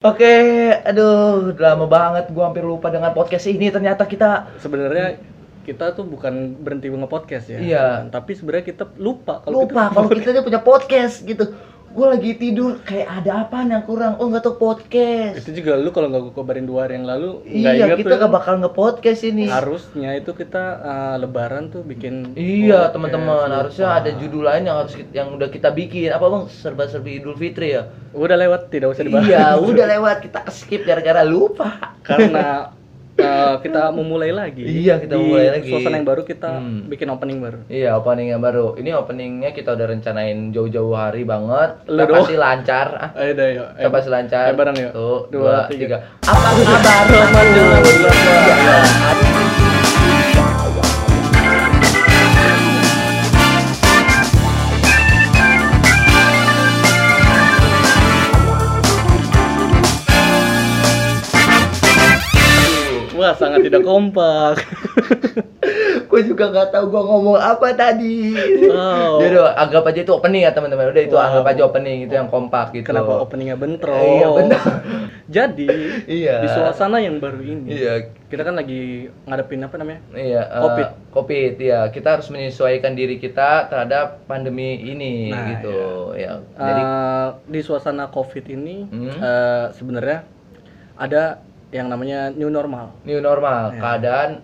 Oke, aduh, lama banget gua hampir lupa dengan podcast ini. Ternyata kita sebenarnya kita tuh bukan berhenti nge-podcast ya. Iya. Tapi sebenarnya kita lupa kalau kita tuh punya podcast gitu. Gua lagi tidur kayak ada apaan yang kurang. Oh, enggak tau podcast. Itu juga lu kalau enggak gua kabarin 2 hari yang lalu enggak ingat. Iya, kita enggak bakal nge-podcast ini. Harusnya itu kita lebaran tuh bikin. Iya, teman-teman, harusnya ada judul lain yang harus yang udah kita bikin. Apa, Bang? Serba-serbi Idul Fitri ya? Udah lewat, tidak usah dibahas. Iya, udah lewat, kita skip gara-gara lupa. Karena kita memulai lagi. Iya, kita memulai lagi. Suasana yang baru, kita bikin opening baru. Iya, opening yang baru. Ini openingnya kita udah rencanain jauh-jauh hari banget. Kita pasti lancar. Ayo deh, yuk. Kita pasti lancar. Ayo bareng yuk. 1, 2, 3. Apa kabar teman? Wah, sangat tidak kompak. Gue juga nggak tahu gue ngomong apa tadi. Wow. Udah, anggap aja itu opening ya teman-teman. Udah itu anggap aja opening itu yang kompak gitu. Kenapa openingnya bentrok? Iya benar. Jadi di suasana yang baru ini. Iya. Kita kan lagi ngadepin apa namanya? Iya. Covid ya. Kita harus menyesuaikan diri kita terhadap pandemi ini. Nah, gitu. Iya. Ya. Jadi di suasana Covid ini sebenarnya ada yang namanya new normal ya. Keadaan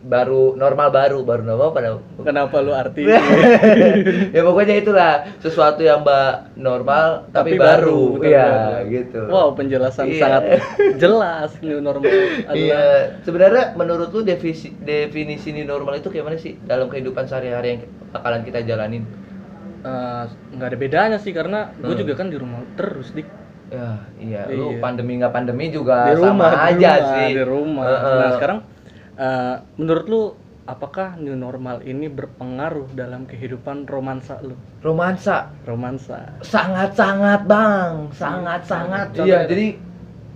baru normal pada kenapa lu arti ya pokoknya itulah sesuatu yang normal tapi baru ya baru. Gitu. Wow, penjelasan sangat jelas. New normal adalah sebenarnya menurut lu definisi new normal itu kayak mana sih dalam kehidupan sehari-hari yang bakalan kita jalanin? Nggak ada bedanya sih karena gue juga kan di rumah terus lu pandemi nggak pandemi juga rumah, sama aja rumah, sih di rumah. Nah sekarang menurut lu apakah new normal ini berpengaruh dalam kehidupan romansa lu? Romansa sangat bang. Iya, jadi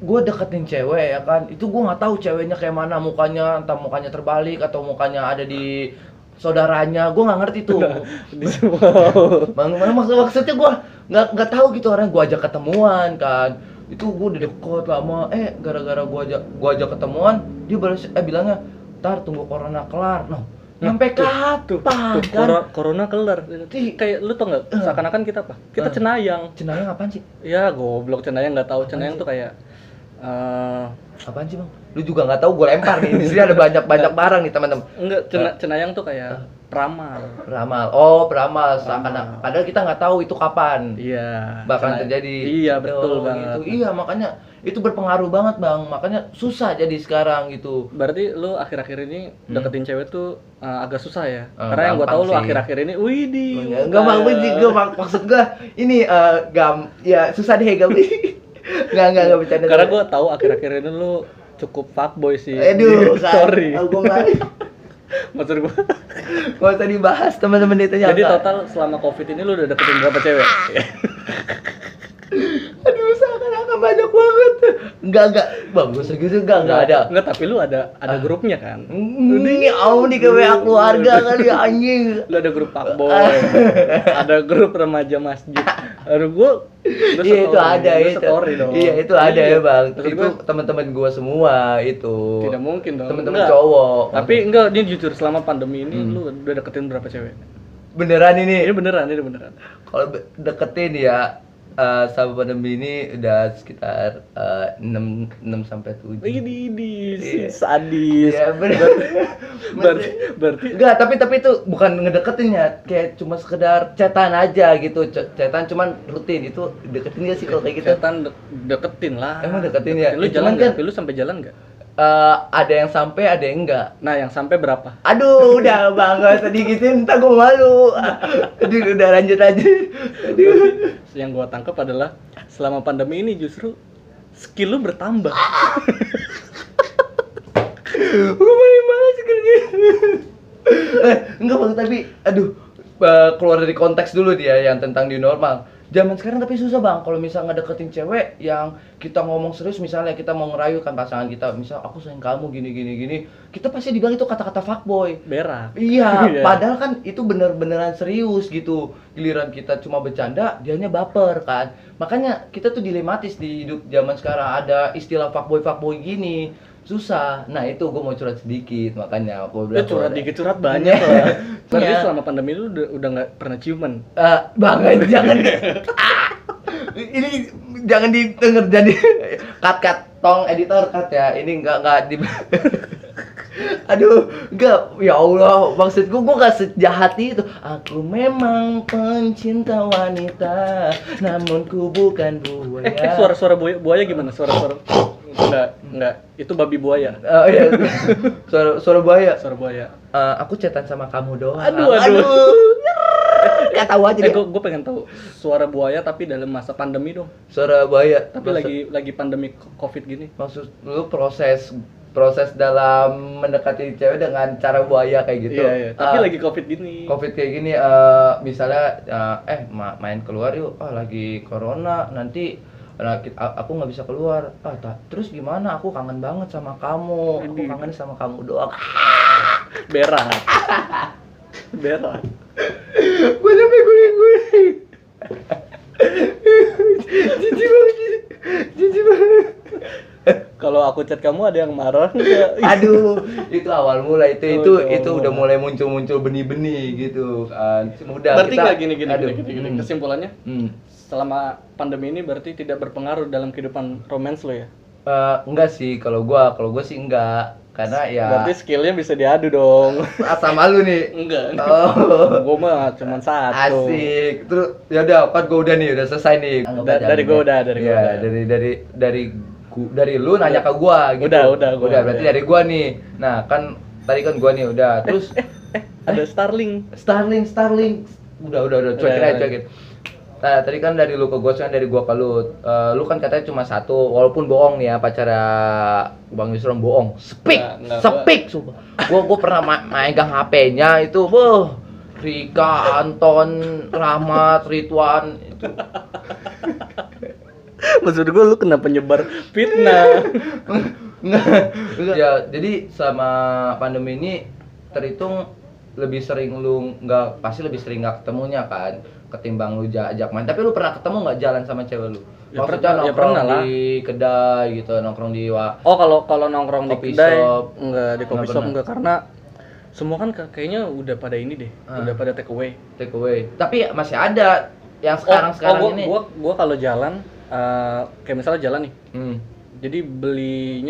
gue deketin cewek ya kan, itu gue nggak tahu ceweknya kayak mana mukanya, entah mukanya terbalik atau mukanya ada di saudaranya, gue nggak ngerti tuh. Maksudnya gue nggak tahu gitu orangnya. Gue ajak ketemuan kan, itu gue udah deket lama. Gara-gara gue ajak ketemuan, dia balas bilangnya, "Ntar tunggu corona kelar." Sampai kapan kan? Corona kelar. Kayak lu tau nggak? Seakan-akan kita apa? Kita cenayang. Cenayang apaan sih? Ya goblok, cenayang nggak tahu. Cenayang tuh kayak apaan sih bang? Lu juga nggak tahu, gue lempar nih. Di sini ada banyak barang nih teman-teman. Enggak, cenayang tuh kayak peramal. Seakan-akan padahal kita nggak tahu itu kapan bakal terjadi. Iya betul banget gitu. Iya, makanya itu berpengaruh banget bang, makanya susah jadi sekarang gitu. Berarti lu akhir-akhir ini deketin cewek tuh agak susah ya? Karena yang gue tahu lu akhir-akhir ini widih nggak maksud gue ini susah deh nggak bercanda karena gue tahu akhir-akhir ini lu cukup fuckboy sih. Aduh, sorry. Maksud gue gak usah dibahas teman-teman ditanya. Jadi total selama Covid ini lu udah deketin berapa cewek? Aduh, seakan-akan banyak banget. Enggak. Bang, gue segitu enggak ada. Enggak, tapi lu ada grupnya kan? Ini aw nih ke WA keluarga kali anjing. Lu ada grup fuckboy. Ada grup remaja masjid. Aduh, gue itu ada itu. Iya, itu ada ya, Bang. Itu teman-teman gue semua itu. Tidak mungkin dong. Teman-teman cowok. Tapi enggak, ini jujur selama pandemi ini lu udah deketin berapa cewek? Beneran ini. Ini beneran. Kalau deketin ya sama pandemi ini udah sekitar 6 sampai 7. Ini sadis. Ya benar. Berarti enggak, tapi itu bukan ngedeketin ya, kayak cuma sekedar chatan aja gitu. Chatan cuman rutin. Itu deketin gak sih kalau kayak gitu? Chatan deketin lah. Emang deketin ya? Lu jalan enggak? Lu sampai jalan enggak? Ada yang sampai, ada yang enggak. Nah, yang sampai berapa? Aduh, udah bangga sedikitin, entar gua malu. Aduh, udah lanjut aja. Aduh. Yang gua tangkap adalah selama pandemi ini justru skill lu bertambah. Gua paling malas skill gitu. Enggak, tapi aduh, keluar dari konteks dulu dia yang tentang new normal. Zaman sekarang tapi susah bang, kalau misalnya ngedeketin cewek yang kita ngomong serius, misalnya kita mau ngerayukan pasangan kita, misal aku sayang kamu gini gini gini, kita pasti dibilang itu kata-kata fuckboy. Berak. Iya, yeah. Padahal kan itu bener-beneran serius gitu. Giliran kita cuma bercanda, dianya baper kan. Makanya kita tuh dilematis di hidup zaman sekarang, ada istilah fuckboy-fuckboy gini. Susah. Nah itu gue mau curhat sedikit, makanya aku bilang ya, curhat dikit, curhat banyak lah. Tapi selama pandemi itu udah nggak pernah ciuman. Banget jangan. Ini jangan didengar jadi cut tong editor cut ya. Ini nggak di. Aduh, enggak, ya Allah, maksud gue gak sejahat itu. Aku memang pencinta wanita, namun ku bukan buaya. Suara-suara buaya gimana? Suara-suara enggak, itu babi buaya. Oh iya, suara buaya. Suara buaya. Aku cetan sama kamu doang. Aduh. Gak tahu aja deh. Gue pengen tahu suara buaya tapi dalam masa pandemi dong. Suara buaya tapi maksud, lagi pandemi Covid gini. Maksud lu proses dalam mendekati cewek dengan cara buaya kayak gitu. Iya. Tapi lagi Covid gini. Covid kayak gini, misalnya main keluar yuk. Lagi corona nanti aku nggak bisa keluar. Terus gimana? Aku kangen banget sama kamu. Aku kangen sama kamu doang. Berak. Gue sampai guling-guling. Jijik banget. Kalau aku chat kamu ada yang marah nggak? Aduh, itu awal mula itu udah mulai muncul benih-benih gitu kan. Mudah. Berarti nggak gini. Kesimpulannya, selama pandemi ini berarti tidak berpengaruh dalam kehidupan romance lo ya? Enggak sih, kalau gue sih enggak. Karena ya berarti skillnya bisa diadu dong. Sama lu nih? Enggak. Oh. Gue mah cuma satu. Asik. Terus ya udah, kan gue udah selesai nih. Dari lu nanya ke gua gitu. Udah berarti dari gua nih. Nah, kan tadi kan gua nih udah. Terus ada Starling. Udah cuekin. Nah, tadi kan dari lu ke gua, sekarang dari gua ke lu. Lu kan katanya cuma satu, walaupun bohong nih ya, pacara Bang Yusron bohong. Speak. Gua pernah megang HP-nya itu, Rika, Anton, Rahmat, Ridwan itu. Maksud gue lu kena penyebar fitnah. Ya, jadi selama pandemi ini terhitung lebih sering nggak ketemunya kan, ketimbang lu ajak main. Tapi lu pernah ketemu nggak jalan sama cewek lu? Ya, nongkrong di kedai gitu, nongkrong di kalau nongkrong di kedai nggak, di coffee shop nggak, karena semua kan kayaknya udah pada ini deh, udah pada take away. Tapi masih ada yang sekarang ini. Gua kalau jalan kayak misalnya jalan nih, jadi beli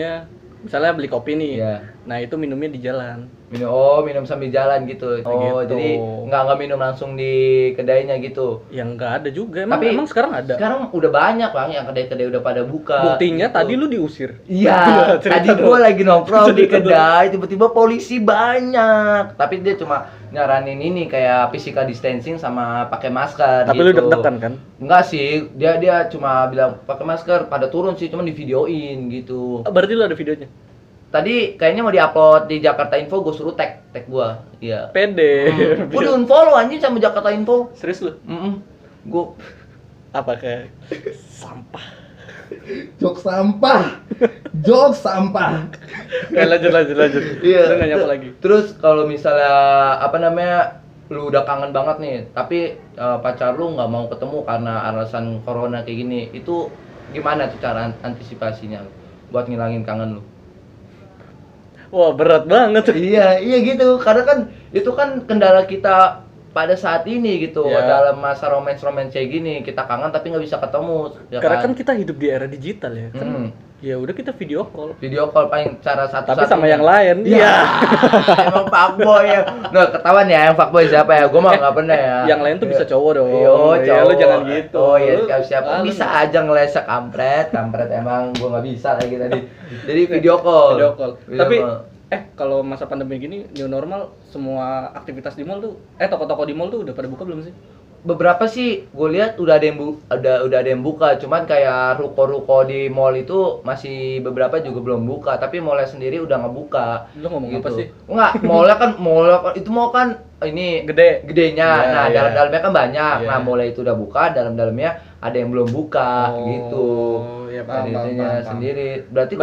kopi nih, yeah. Nah itu minumnya di jalan. Minum sambil jalan gitu. Jadi nggak minum langsung di kedainya gitu. Yang nggak ada juga. Emang sekarang ada. Sekarang udah banyak bang yang kedai-kedai udah pada buka. Buktinya gitu. Tadi lu diusir. Iya. Tadi gua lagi nongkrong di kedai, tiba-tiba polisi banyak. Tapi dia cuma nyaranin ini kayak physical distancing sama pakai masker. Tapi gitu. Lu deg-degan kan? Enggak sih, dia cuma bilang pakai masker, pada turun sih, cuman di videoin gitu. Berarti lu ada videonya? Tadi kayaknya mau diupload di Jakarta Info, gue suruh tag gua. Iya. Pede. Gue di-unfollow anjing sama Jakarta Info. Serius lu? Gue apa kayak sampah. Jok sampah. Lanjut. Iya. Lu nanya apa lagi? Terus kalau misalnya lu udah kangen banget nih, tapi pacar lu nggak mau ketemu karena alasan corona kayak gini, itu gimana tuh cara antisipasinya lu buat ngilangin kangen lu? Wah, berat banget. Iya gitu. Karena kan itu kan kendala kita pada saat ini gitu, yeah. Dalam masa romance kayak gini, kita kangen tapi nggak bisa ketemu ya. Karena kan kita hidup di era digital ya kan? Ya udah, kita video call paling cara satu-satunya. Tapi sama yang lain ya. Emang fuckboy ya. Ketahuan ya yang fuckboy siapa ya. Gue mah nggak pernah ya. Yang lain tuh bisa cowok dong. Cowok. Lo jangan gitu. Iya, siapa bisa aja ngelesek kampret. Emang gue nggak bisa lagi tadi. Jadi video call. Tapi kalau masa pandemi gini, new normal, semua aktivitas di mall tuh, toko-toko di mall tuh udah pada buka belum sih? Beberapa sih, gue lihat udah ada yang buka, cuman kayak ruko-ruko di mall itu masih beberapa juga belum buka, tapi mallnya sendiri udah nggak buka. Lo ngomong gitu. Apa sih? Enggak, mallnya kan itu mau kan ini gedenya. Yeah, nah, yeah. Dalam-dalamnya kan banyak. Yeah. Nah, mulai itu udah buka, dalam-dalamnya ada yang belum buka gitu. Ya, editingnya sendiri. Berarti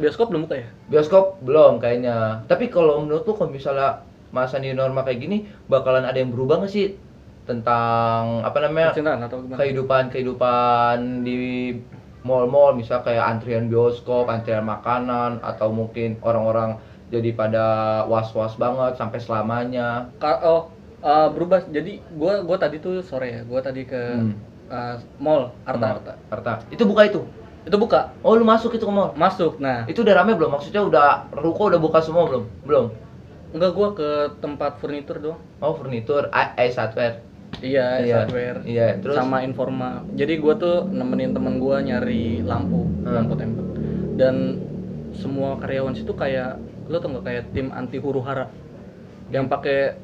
bioskop belum buka ya? Bioskop belum kayaknya. Tapi kalau menurut lu kalau misalnya masa new normal kayak gini, bakalan ada yang berubah nggak sih tentang apa namanya? Kehidupan di mall-mall misal kayak antrian bioskop, antrian makanan, atau mungkin orang-orang jadi pada was-was banget sampai selamanya. Berubah. Jadi gua tadi tuh sore ya. Gua tadi ke mall Arta. Itu buka itu. Itu buka. Oh, lu masuk itu ke mall. Masuk. Nah, itu udah rame belum? Maksudnya udah ruko udah buka semua belum? Belum. Enggak, gua ke tempat furnitur doang. Oh, furnitur, Hardware. Iya, Hardware. Iya, terus sama Informa. Jadi gua tuh nemenin temen gua nyari lampu tembak. Dan semua karyawan situ kayak lo tau gak, kayak tim anti huru hara yang pakai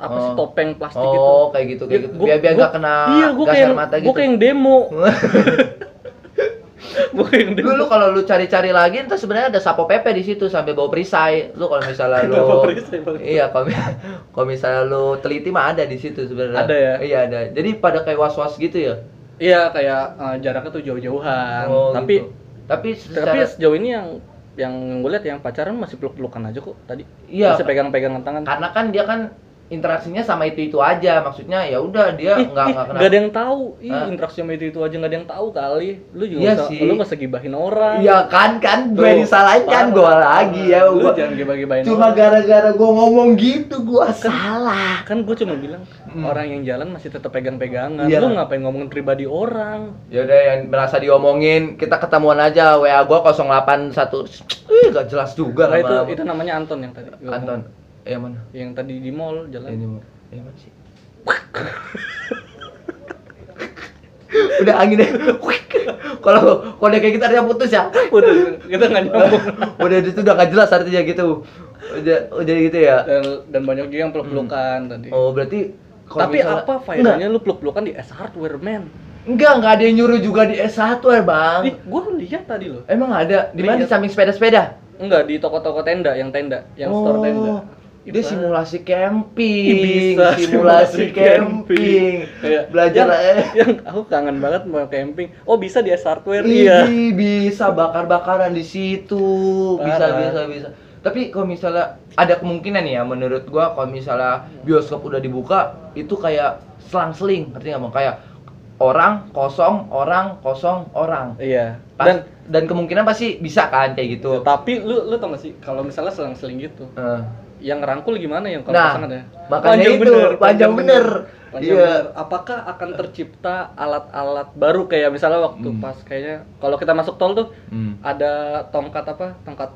apa sih, topeng plastik gitu. Oh, kayak gitu, kayak gitu. Biar gak kena gas mata gitu. Gue kayak yang demo. Lu kalau lu cari-cari lagi, entar sebenarnya ada Sapo Pepe di situ sampai bawa perisai. Lu kalau misalnya lu iya, kalau misalnya lu teliti mah ada di situ sebenarnya. Ada ya? Iya, ada. Jadi pada kayak was-was gitu ya. Iya, kayak jaraknya tuh jauh-jauhan. Oh, tapi gitu. Tapi sejauh ini yang gue lihat yang pacaran masih peluk-pelukan aja kok tadi. Iya, masih pegang-pegangan tangan. Karena kan dia kan interaksinya sama itu aja, maksudnya ya udah dia nggak kenal. Gak ada yang tahu. Interaksi sama itu aja nggak ada yang tahu kali. Lu juga lu nggak segibahin orang. Iya kan gue disalahin kan gue lagi ya. Lu jangan gibah-gibahin. Cuma gara-gara gue ngomong gitu gue salah. Kan gue cuma bilang orang yang jalan masih tetap pegang-pegangan. Lu ngapain ngomongin pribadi orang? Ya udah, yang merasa diomongin kita ketemuan aja. WA gue 081. Gak jelas juga. Nah, itu namanya Anton yang tadi. Anton. Yang mana? Yang tadi di mall jalan. Yang mana sih? Udah angin deh. Kalau kayak gitu artinya putus ya. Putus. Kita nggak nyambung. Udah itu udah nggak jelas artinya gitu. Udah gitu ya. Dan banyak juga yang peluk-pelukan tadi. Oh, berarti. Tapi misalnya, apa faedahnya lu peluk-pelukan di S Hardware, man? Enggak ada yang nyuruh juga di S Hardware, Bang. Ih, gua lihat tadi loh. Emang ada? Di mana? Di samping sepeda-sepeda? Enggak, di toko-toko tenda, yang store tenda. Dia simulasi camping, simulasi camping. Belajar yang aku kangen banget mau camping. Oh, bisa di S Hardware ya. Bisa bakar-bakaran di situ. Bisa. Tapi kalau misalnya ada kemungkinan nih ya, menurut gua kalau misalnya bioskop udah dibuka, itu kayak selang-seling, ngerti enggak, Bang? Kayak orang kosong. Iya. Dan kemungkinan pasti bisa kan kayak gitu. Tapi lu tau gak sih kalau misalnya selang-seling gitu. Yang rangkul gimana yang kalau pasangan ya? Makanya itu panjang bener. Iya. Apakah akan tercipta alat-alat baru kayak misalnya waktu pas kayaknya kalau kita masuk tol tuh ada tongkat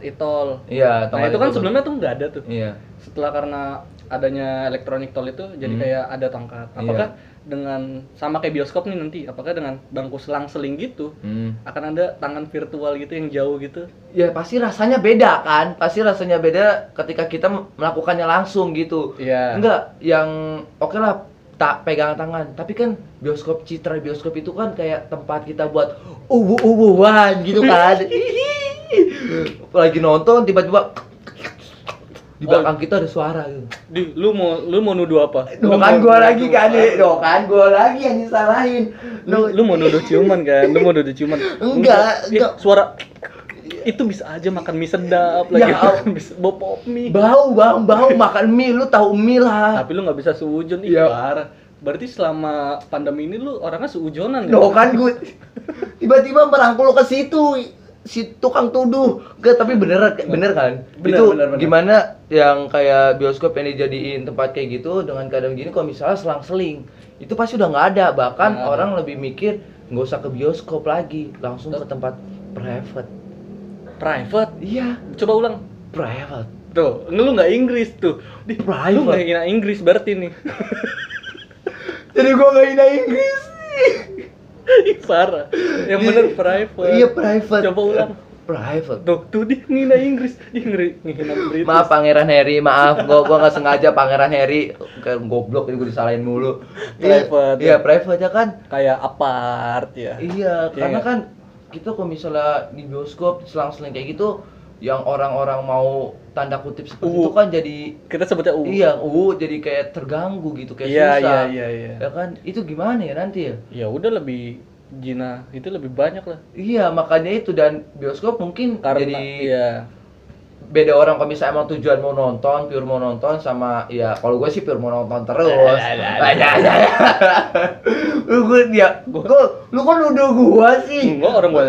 e-tol. Iya, nah itu kan sebelumnya tuh nggak ada tuh. Iya. Setelah karena adanya elektronik tol itu jadi kayak ada tongkat. Apakah dengan sama kayak bioskop nih nanti, apakah dengan bangku selang-seling gitu akan ada tangan virtual gitu yang jauh gitu? Ya pasti rasanya beda kan, ketika kita melakukannya langsung gitu. Enggak yang oke lah tak pegang tangan, tapi kan citra bioskop itu kan kayak tempat kita buat ubu-ubuan gitu kan. Lagi nonton tiba-tiba di belakang kita ada suara gitu. Lu mau nuduh apa? Dokan gua lagi yang disalahin. Lu mau nuduh ciuman kan? Enggak. Suara itu bisa aja makan mie sedap lagi. Bisa bopok mie. Bau makan mie, lu tahu mie lah. Tapi lu enggak bisa seujun parah. Berarti selama pandemi ini lu orangnya seujonan ya? Dokan gua. Tiba-tiba merangkul ke situ. Si tukang tuduh, tapi bener kan? Bener. Gimana yang kayak bioskop yang dijadiin tempat kayak gitu dengan keadaan gini, kalau misalnya selang-seling itu pasti udah nggak ada, bahkan orang lebih mikir nggak usah ke bioskop lagi, langsung ke tempat private? Iya, coba ulang private tuh, lu nggak Inggris tuh di private, lu nggak hina Inggris berarti nih. Jadi gua nggak hina Inggris nih. Ih, parah. Yang bener private. Iya, private. Coba ulang. Private. Tuh dia ngina Inggris. Dia ngina British. Maaf Pangeran Harry, maaf. Gua enggak sengaja Pangeran Harry. Goblok ini, gua disalahin mulu. Private. Iya, private aja kan. Kayak apart ya. Iya, karena kan kita kalau misalnya di bioskop selang-seling kayak gitu yang orang-orang mau tanda kutip seperti itu kan jadi kita sebutnya jadi kayak terganggu gitu, kayak susah. Iya. Ya kan itu gimana ya nanti ya? Ya udah lebih Gina itu lebih banyak lah. Iya, makanya itu. Dan bioskop mungkin karena, jadi beda orang kalau misalnya emang tujuan mau nonton, pure mau nonton sama ya kalau gue sih pure mau nonton terus. Lu kan nuduh gue sih. Enggak, orang gue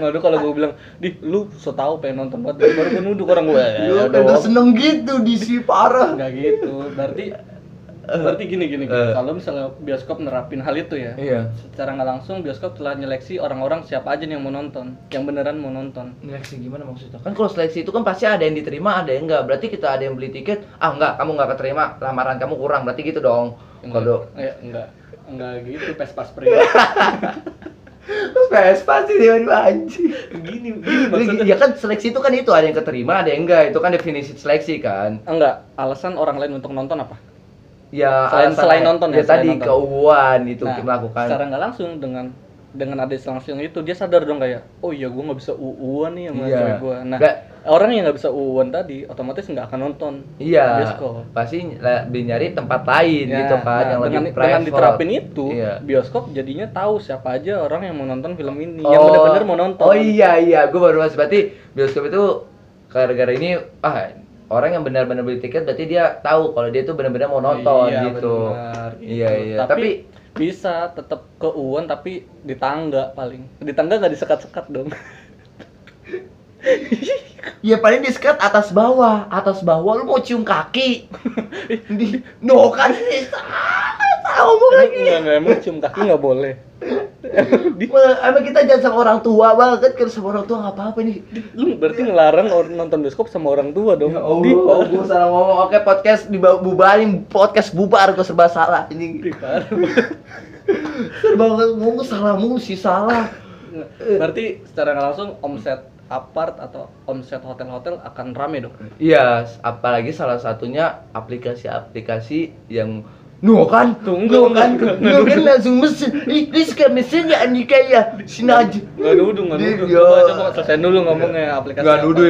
nggak kalau gue bilang, "Dih, lu so tau pengen nonton banget," baru gue nuduh orang gue. Lu udah seneng gitu, disi parah. Nggak gitu, berarti gini. Kalau misalnya bioskop nerapin hal itu ya, secara nggak langsung bioskop telah nyeleksi orang-orang siapa aja yang mau nonton, yang beneran mau nonton. Nyeleksi gimana maksudnya? Kan kalau seleksi itu kan pasti ada yang diterima, ada yang nggak. Berarti kita ada yang beli tiket, ah nggak, kamu nggak keterima, lamaran kamu kurang, berarti gitu dong. Nggak gitu, pas pria. Vespa sih dia anjing. Gini maksudnya. Ya kan seleksi itu kan itu ada yang keterima, ada yang enggak. Itu kan definisi seleksi kan. Enggak, alasan orang lain untuk nonton apa? Ya selain nonton ya. Ya tadi keuuan itu melakukan. Secara enggak langsung dengan ada langsung itu dia sadar dong kayak, "Oh iya gua enggak bisa uuan nih sama cewek gua." Nah, orang yang enggak bisa uuan tadi otomatis enggak akan nonton. Iya. Pasti lebih nyari tempat lain gitu kan yang lebih private. Dengan diterapin itu, bioskop jadinya tahu siapa aja orang yang mau nonton film ini, yang benar-benar mau nonton. Oh iya, gua baru berarti bioskop itu gara-gara ini orang yang benar-benar beli tiket berarti dia tahu kalau dia tuh benar-benar mau nonton gitu. Iya. Tapi bisa tetap keuuan tapi di tangga paling. Di tangga enggak disekat-sekat dong. Ya paling diskat atas bawah lu mau cium kaki. Kan ngomong lagi. Emang cium kaki enggak boleh. Emang kita jangan sama orang tua banget, kan sama orang tua enggak apa-apa nih. Lu berarti ngelarang nonton bioskop sama orang tua dong. Ya Allah, gua salah ngomong. Oke, podcast dibubarin, podcast bubar, gua serba salah ini. Serba salah. Berarti secara nggak langsung omset apart atau omset hotel-hotel akan rame dong. Iya, apalagi salah satunya aplikasi-aplikasi yang kan langsung mesin. Ini suka mesinnya Andika ya. Sini aja. Enggak nuduh. Coba selesai dulu ngomongnya aplikasi. Enggak nuduh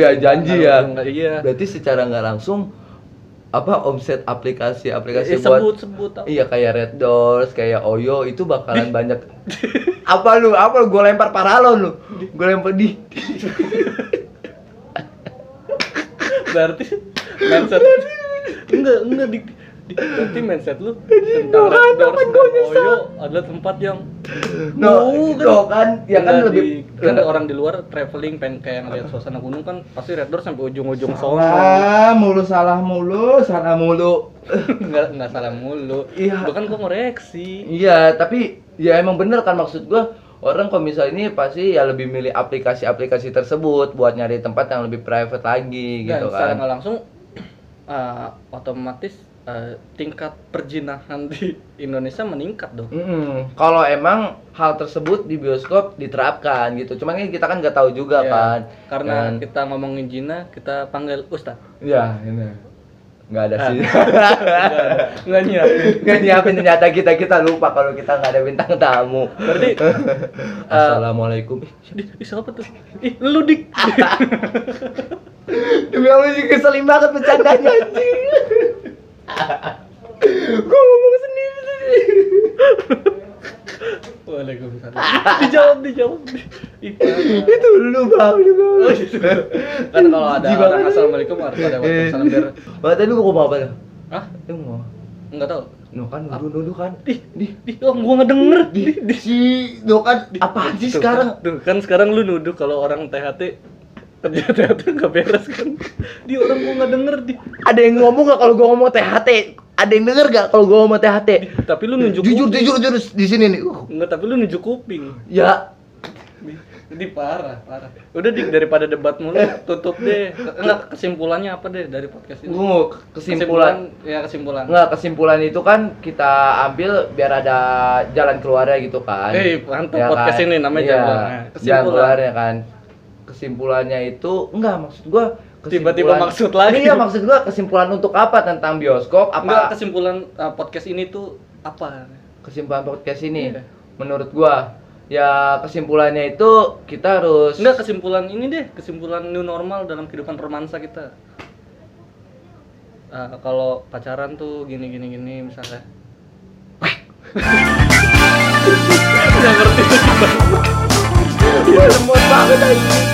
ya, janji ya. Berarti secara enggak langsung omset aplikasi buat sebut. Iya kayak Red Doors, kayak Oyo itu bakalan banyak. Apa lu gua lempar paralon lu. Gua lempar di. Berarti mindset enggak Nanti mindset lu tentang Red Doors dan Oyo adalah tempat yang kan orang di luar traveling pengen kayak ngeliat suasana gunung kan pasti Red Doors sampai ujung-ujung sono. Salah mulu. Enggak salah mulu. Iya. Bahkan gua ngoreksi. Iya, tapi ya emang bener kan maksud gua orang kalau misalnya ini pasti ya lebih milih aplikasi-aplikasi tersebut buat nyari tempat yang lebih private lagi gitu kan. Secara langsung otomatis tingkat perjinahan di Indonesia meningkat dong. Kalau emang hal tersebut di bioskop diterapkan gitu, cuman ini kita kan nggak tahu juga kan. Karena kita ngomongin zina, kita panggil Ustadz. Iya, ini nggak ada sih. Nggak nyiapin ternyata kita lupa kalau kita nggak ada bintang tamu. Berarti assalamualaikum. Siapa tuh? Lu Dik. Demi Allah keselin banget bercandanya anjing. Gua ngomong sendiri. Waalaikumsalam. Dijawab. Itu lu bau. Kan kalau ada orang assalamualaikum harus ada waalaikumsalam biar. Berarti lu mau apa? Hah? Lu mau? Enggak tahu. Kan dulu kan. Gua ngedenger. Apaan sih sekarang? Kan sekarang lu nuduh kalau orang THT ternyata nggak beres kan. Dia orang gua nggak denger. Ada yang ngomong nggak kalau gua ngomong THT? Ada yang denger nggak kalau gua ngomong THT? Tapi lu nunjuk jujur di sini nih. Nggak, tapi lu nunjuk kuping. Ya. Jadi parah. Udah Dik, daripada debat mulu, tutup deh. Enggak, kesimpulannya apa deh dari podcast ini? Kesimpulan. Enggak, kesimpulan itu kan kita ambil biar ada jalan keluarnya gitu kan. Mantap ya, podcast kan? Ini namanya jalan keluarnya kan. Kesimpulannya itu maksud gua tiba-tiba maksud lagi. Iya, maksud gua kesimpulan untuk apa tentang bioskop? Kesimpulan podcast ini tuh apa? Menurut gua Ya kesimpulannya itu kita harus enggak, kesimpulan ini deh, kesimpulan new normal dalam kehidupan permansa kita. Kalau pacaran tuh gini misalnya. Udah ngerti banget. Udah banget aja.